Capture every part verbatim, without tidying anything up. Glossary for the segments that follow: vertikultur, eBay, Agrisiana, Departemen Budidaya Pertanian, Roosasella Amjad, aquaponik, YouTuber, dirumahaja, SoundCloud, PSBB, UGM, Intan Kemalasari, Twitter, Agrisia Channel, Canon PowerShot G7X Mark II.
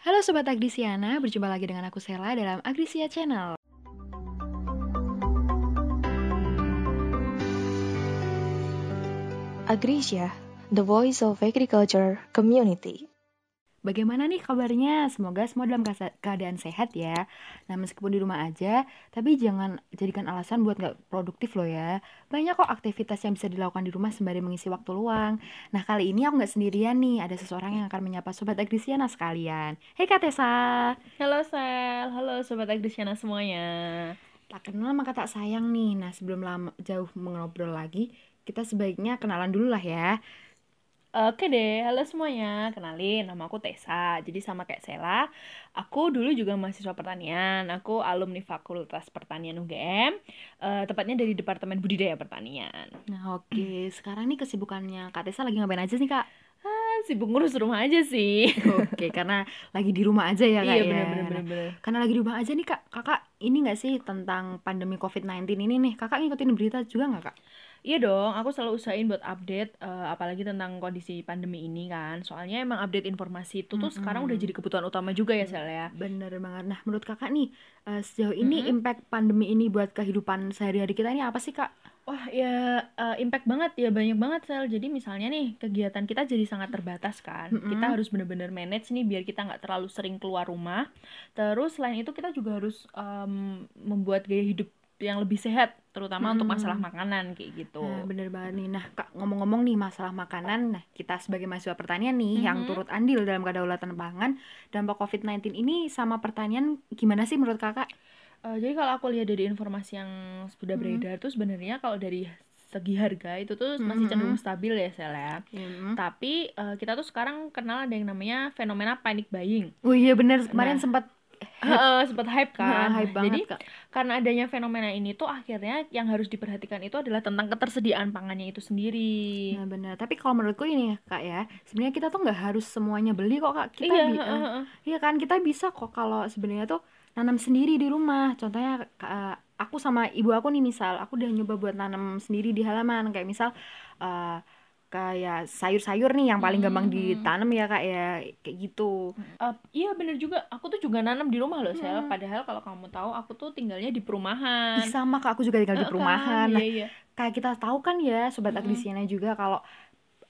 Halo Sobat Agrisiana, berjumpa lagi dengan aku Sela dalam Agrisia Channel. Agrisia, the voice of agriculture community. Bagaimana nih kabarnya? Semoga semua dalam keadaan sehat ya. Nah, meskipun di rumah aja, tapi jangan jadikan alasan buat gak produktif loh ya. Banyak kok aktivitas yang bisa dilakukan di rumah sembari mengisi waktu luang. Nah, kali ini aku gak sendirian nih. Ada seseorang yang akan menyapa Sobat Agrisiana sekalian. Hei Kak Tessa. Halo Sel, halo Sobat Agrisiana semuanya. Tak kenal maka tak sayang nih. Nah, sebelum lama, jauh mengobrol lagi, kita sebaiknya kenalan dulu lah ya. Oke deh, halo semuanya. Kenalin, nama aku Tessa. Jadi sama kayak Sela, aku dulu juga mahasiswa pertanian. Aku alumni Fakultas Pertanian U G M, uh, tepatnya dari Departemen Budidaya Pertanian. Nah oke, okay. Sekarang nih kesibukannya Kak Tessa lagi ngapain aja sih Kak? Ah, sibuk ngurus rumah aja sih. Oke, okay, karena lagi di rumah aja ya Kak. Iya, bener-bener ya? nah, Karena lagi di rumah aja nih Kak, Kakak ini gak sih tentang pandemi covid sembilan belas ini nih, Kakak ngikutin berita juga gak Kak? Iya dong, aku selalu usahain buat update, uh, apalagi tentang kondisi pandemi ini kan. Soalnya emang update informasi itu tuh mm-hmm. sekarang udah jadi kebutuhan utama juga ya, Sel ya. Bener banget. Nah, menurut Kakak nih, uh, sejauh ini mm-hmm. impact pandemi ini buat kehidupan sehari-hari kita ini apa sih, Kak? Wah, ya uh, impact banget ya, banyak banget Sel. Jadi misalnya nih, kegiatan kita jadi sangat terbatas kan. Mm-hmm. Kita harus bener-bener manage nih biar kita nggak terlalu sering keluar rumah. Terus selain itu kita juga harus um, membuat gaya hidup yang lebih sehat, terutama hmm. untuk masalah makanan kayak gitu. Nah, bener banget nih. Nah, Kak, ngomong-ngomong nih masalah makanan, nah kita sebagai mahasiswa pertanian nih mm-hmm. yang turut andil dalam kedaulatan pangan, dampak covid sembilan belas ini sama pertanian gimana sih menurut Kakak? Uh, jadi kalau aku lihat dari informasi yang sudah beredar mm-hmm. tuh sebenarnya kalau dari segi harga itu tuh masih cenderung mm-hmm. stabil ya Sel ya. Mm-hmm. Tapi uh, kita tuh sekarang kenal ada yang namanya fenomena panic buying. Oh iya benar, kemarin nah. sempat Uh, sempat hype kan. Nah, hype banget, jadi Kak, karena adanya fenomena ini tuh akhirnya yang harus diperhatikan itu adalah tentang ketersediaan pangannya itu sendiri. Nah benar. Tapi kalau menurutku ini ya Kak ya, sebenarnya kita tuh nggak harus semuanya beli kok Kak. Kita iya, bi- uh, uh, uh. iya kan kita bisa kok kalau sebenarnya tuh nanam sendiri di rumah. Contohnya Kak, aku sama ibu aku nih misal, aku udah nyoba buat nanam sendiri di halaman kayak misal. Uh, kayak sayur-sayur nih yang paling hmm. gampang ditanam ya Kak ya, kayak gitu. Uh, iya bener juga, aku tuh juga nanam di rumah loh Sel. hmm. Padahal kalau kamu tahu aku tuh tinggalnya di perumahan. Ih, sama Kak, aku juga tinggal uh, di perumahan. Kan, nah, iya, iya. Kayak kita tahu kan ya Sobat hmm. Agrisiana juga kalau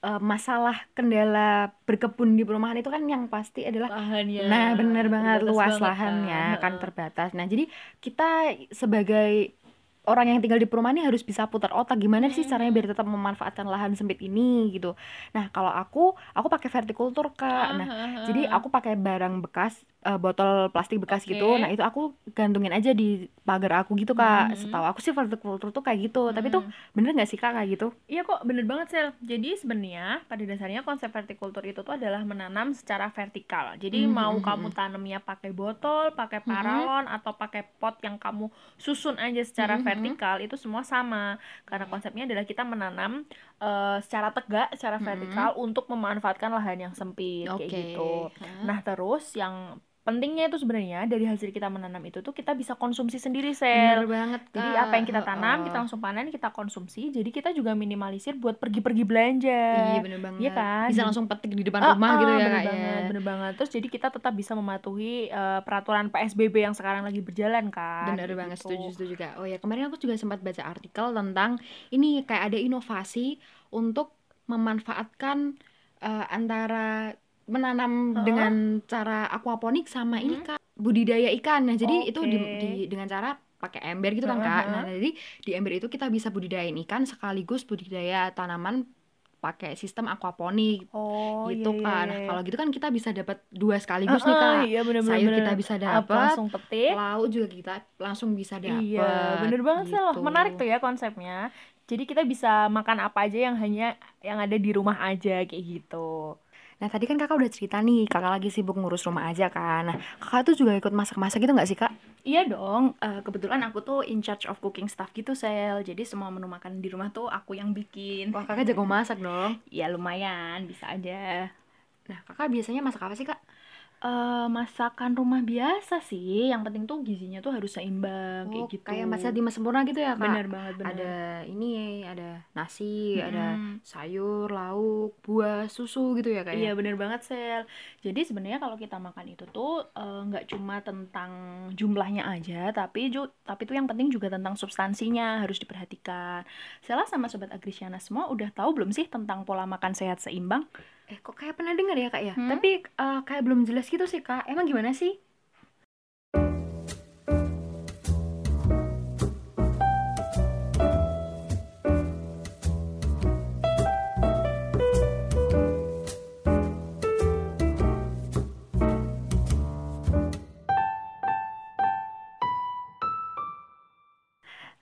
uh, masalah kendala berkebun di perumahan itu kan yang pasti adalah lahannya. Nah bener banget, luas lahannya kan. kan terbatas. Nah jadi kita sebagai orang yang tinggal di perumahan ini harus bisa putar otak gimana sih caranya biar tetap memanfaatkan lahan sempit ini gitu. Nah kalau aku, aku pakai vertikultur Kak. Nah uh, uh, uh. jadi aku pakai barang bekas, uh, botol plastik bekas okay. gitu. Nah itu aku gantungin aja di pagar aku gitu Kak. hmm. Setahu aku sih vertikultur tuh kayak gitu. hmm. Tapi tuh bener gak sih Kak kayak gitu? Iya kok bener banget Sel. Jadi sebenarnya pada dasarnya konsep vertikultur itu tuh adalah menanam secara vertikal. Jadi hmm. mau kamu tanamnya pakai botol, pakai paralon, hmm. atau pakai pot yang kamu susun aja secara hmm. vertikal, itu semua sama karena konsepnya adalah kita menanam uh, secara tegak, secara vertikal hmm. untuk memanfaatkan lahan yang sempit okay. kayak gitu. hmm. Nah terus yang pentingnya itu sebenarnya dari hasil kita menanam itu tuh kita bisa konsumsi sendiri Sel. Bener banget Kak. Jadi apa yang kita tanam, kita langsung panen, kita konsumsi. Jadi kita juga minimalisir buat pergi-pergi belanja. Iya bener banget. Iya kan? Bisa langsung petik di depan oh, rumah oh, gitu ya Kak. Bener banget. Terus jadi kita tetap bisa mematuhi uh, peraturan P S B B yang sekarang lagi berjalan kan. Bener banget gitu. Setuju-setuju Kak. Oh ya, kemarin aku juga sempat baca artikel tentang ini kayak ada inovasi untuk memanfaatkan uh, antara menanam uh-huh. dengan cara aquaponik sama hmm? ini Kak, budidaya ikan. Nah jadi okay. itu di, di, dengan cara pakai ember gitu kan uh-huh. Kak. Nah jadi di ember itu kita bisa budidayain ikan sekaligus budidaya tanaman pakai sistem aquaponik oh, gitu yeah, Kak. Nah kalau gitu kan kita bisa dapat dua sekaligus uh, nih Kak. Iya, bener, sayur bener, kita bisa dapat, lauk juga kita langsung bisa dapat. Iya, bener banget gitu. Sel, menarik tuh ya konsepnya. Jadi kita bisa makan apa aja yang hanya yang ada di rumah aja kayak gitu. Nah tadi kan Kakak udah cerita nih, Kakak lagi sibuk ngurus rumah aja kan. Nah Kakak tuh juga ikut masak-masak gitu gak sih Kak? Iya dong, uh, kebetulan aku tuh in charge of cooking staff gitu Sel. Jadi semua menu makan di rumah tuh aku yang bikin. Wah Kakak jago masak dong. Iya lumayan, bisa aja. Nah Kakak biasanya masak apa sih Kak? Uh, masakan rumah biasa sih, yang penting tuh gizinya tuh harus seimbang, oh, kayak gitu. Kayak masak lima sempurna gitu ya, Kak? Bener banget, bener. Ada ini, ada nasi, hmm. ada sayur, lauk, buah, susu gitu ya kayaknya. Iya bener banget, Sel. Jadi sebenarnya kalau kita makan itu tuh uh, gak cuma tentang jumlahnya aja, tapi ju tapi tuh yang penting juga tentang substansinya, harus diperhatikan. Sela sama Sobat Agrisiana semua udah tahu belum sih tentang pola makan sehat seimbang? Eh, kok kayak pernah dengar ya, Kak, ya? Hmm? Tapi uh, kayak belum jelas gitu sih, Kak. Emang gimana sih?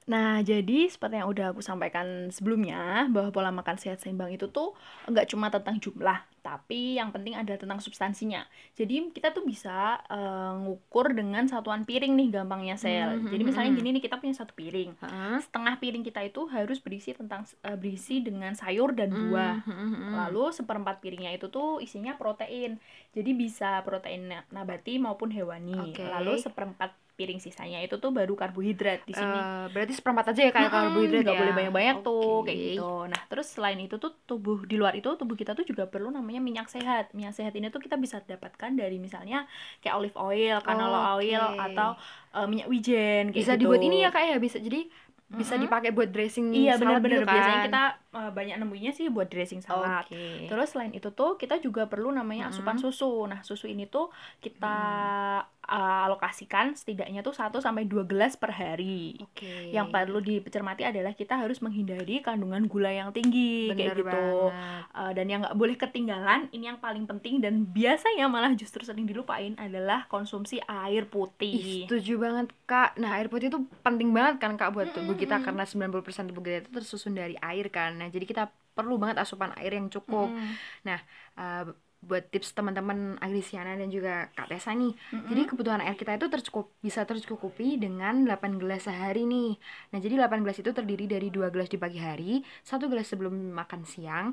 Nah, jadi seperti yang udah aku sampaikan sebelumnya, bahwa pola makan sehat seimbang itu tuh nggak cuma tentang jumlah, tapi yang penting ada tentang substansinya. Jadi kita tuh bisa uh, ngukur dengan satuan piring nih gampangnya, Sel. Mm-hmm. Jadi misalnya gini nih, kita punya satu piring. Huh? Setengah piring kita itu harus berisi tentang uh, berisi dengan sayur dan buah. Mm-hmm. Lalu seperempat piringnya itu tuh isinya protein. Jadi bisa protein nabati maupun hewani. Okay. Lalu seperempat piring sisanya itu tuh baru karbohidrat di sini. Uh, berarti seperempat aja ya kayak hmm, karbohidrat, nggak ya. boleh banyak-banyak okay. tuh kayak gitu. Nah, terus selain itu tuh tubuh di luar itu tubuh kita tuh juga perlu namanya minyak sehat. Minyak sehat ini tuh kita bisa dapatkan dari misalnya kayak olive oil, canola oh, okay. oil atau uh, minyak wijen kayak bisa gitu. Bisa dibuat ini ya, Kak, ya, bisa jadi bisa mm-hmm. dipakai buat dressing iya, salad bener, bener. Gitu kan. Biasanya kita uh, banyak nemuinya sih buat dressing salad. Okay. Terus selain itu tuh kita juga perlu namanya asupan mm-hmm. susu. Nah, susu ini tuh kita mm. uh, alokasikan setidaknya tuh satu sampai dua gelas per hari. Okay. Yang perlu dicermati adalah kita harus menghindari kandungan gula yang tinggi bener kayak gitu. Uh, dan yang nggak boleh ketinggalan, ini yang paling penting dan biasanya malah justru sering dilupain adalah konsumsi air putih. Ih, setuju banget, Kak. Nah, air putih itu penting banget kan, Kak, buat tubuh mm-hmm. kita karena sembilan puluh persen tubuh kita itu tersusun dari air kan. Nah, jadi kita perlu banget asupan air yang cukup. Mm. Nah, uh, buat tips teman-teman Agrisiana dan juga Kak Tessa nih. Mm-hmm. Jadi kebutuhan air kita itu tercukup bisa tercukupi dengan delapan gelas sehari nih. Nah, jadi delapan gelas itu terdiri dari dua gelas di pagi hari, satu gelas sebelum makan siang,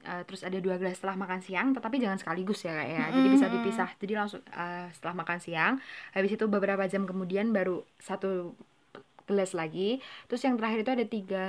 Uh, terus ada dua gelas setelah makan siang, tetapi jangan sekaligus ya, Kak, ya. Jadi mm-hmm. bisa dipisah. Jadi langsung uh, setelah makan siang, habis itu beberapa jam kemudian baru satu gelas lagi. Terus yang terakhir itu ada tiga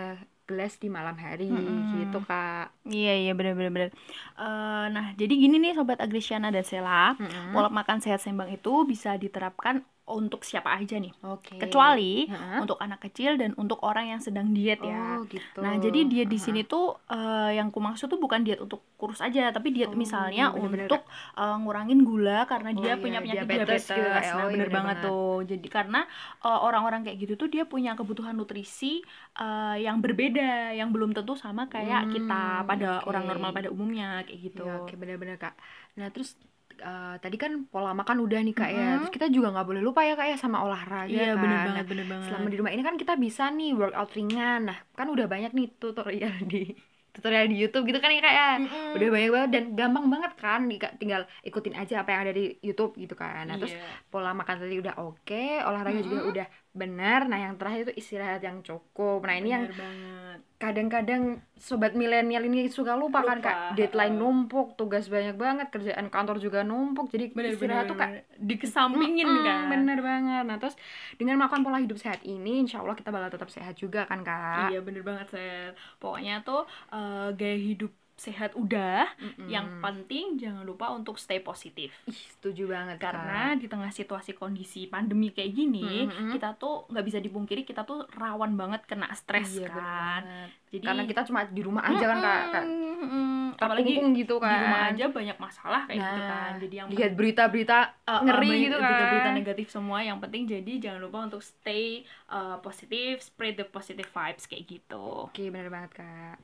gelas di malam hari hmm. gitu, Kak. Iya iya benar-benar. Uh, nah jadi gini nih Sobat Agrisiana dan Sela, hmm. pola makan sehat seimbang itu bisa diterapkan untuk siapa aja nih, okay. kecuali huh? untuk anak kecil dan untuk orang yang sedang diet ya. Oh, gitu. Nah jadi diet di sini tuh uh, yang ku maksud tuh bukan diet untuk kurus aja, tapi diet oh, misalnya bener-bener untuk uh, ngurangin gula karena dia oh, punya iya, penyakit diabetes. diabetes gitu. Nah, oh, bener, bener banget tuh. Jadi karena uh, orang-orang kayak gitu tuh dia punya kebutuhan nutrisi uh, yang berbeda, yang belum tentu sama kayak hmm, kita pada okay. orang normal pada umumnya kayak gitu. Ya, Oke okay, benar-benar, Kak. Nah terus Uh, tadi kan pola makan udah nih, Kak, mm-hmm. ya. Terus kita juga nggak boleh lupa ya, Kak, ya, sama olahraga. Iya, kan? bener banget, nah, bener banget. Selama di rumah ini kan kita bisa nih workout ringan. Nah, kan udah banyak nih tutorial di tutorial di YouTube gitu kan ya, Kak, ya. Mm-hmm. Udah banyak banget dan gampang banget kan, tinggal ikutin aja apa yang ada di YouTube gitu kan. Nah, yeah. terus pola makan tadi udah oke, okay, olahraga mm-hmm. juga udah benar. Nah, yang terakhir itu istirahat yang cukup. Nah, ini bener yang banget. Kadang-kadang sobat milenial ini suka lupa, lupa kan, Kak, deadline numpuk, tugas banyak banget, kerjaan kantor juga numpuk, jadi bener, istirahat bener, tuh, Kak, dikesampingin mm, kan. Bener banget. Nah terus dengan melakukan pola hidup sehat ini insya Allah kita bakal tetap sehat juga kan, Kak. Iya bener banget, Sel. Pokoknya tuh uh, gaya hidup sehat udah, mm-hmm. yang penting jangan lupa untuk stay positif. Ih, setuju banget, karena Kak, di tengah situasi kondisi pandemi kayak gini mm-hmm. kita tuh nggak bisa dipungkiri kita tuh rawan banget kena stres iya, kan. Jadi karena kita cuma di rumah aja mm-hmm. kan, Kak, mm-hmm. apalagi gitu kan, di rumah aja banyak masalah kayak nah, gitu kan. Jadi yang lihat berita-berita uh, ngeri gitu kan, berita-berita negatif semua. Yang penting jadi jangan lupa untuk stay uh, positif, spread the positive vibes kayak gitu. Oke, benar banget, Kak.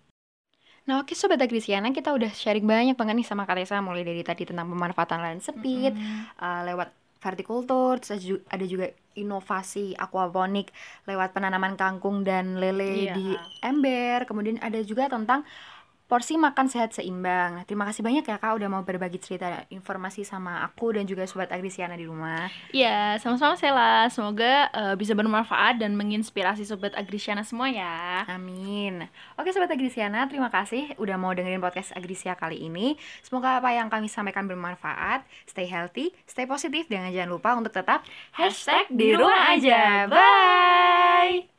Nah oke Sobat Agrisiana, kita udah sharing banyak banget nih sama Kak Tessa. Mulai dari tadi tentang pemanfaatan lahan sempit, mm-hmm. uh, lewat vertikultur, terus ada juga inovasi aquaponik lewat penanaman kangkung dan lele yeah. di ember. Kemudian ada juga tentang porsi makan sehat seimbang. Nah, terima kasih banyak ya Kak udah mau berbagi cerita informasi sama aku dan juga Sobat Agrisiana di rumah. Iya, sama-sama Sela. Semoga uh, bisa bermanfaat dan menginspirasi Sobat Agrisiana semua ya. Amin. Oke Sobat Agrisiana, terima kasih udah mau dengerin podcast Agrisia kali ini. Semoga apa yang kami sampaikan bermanfaat. Stay healthy, stay positif, dan jangan lupa untuk tetap hashtag di rumah aja. Bye!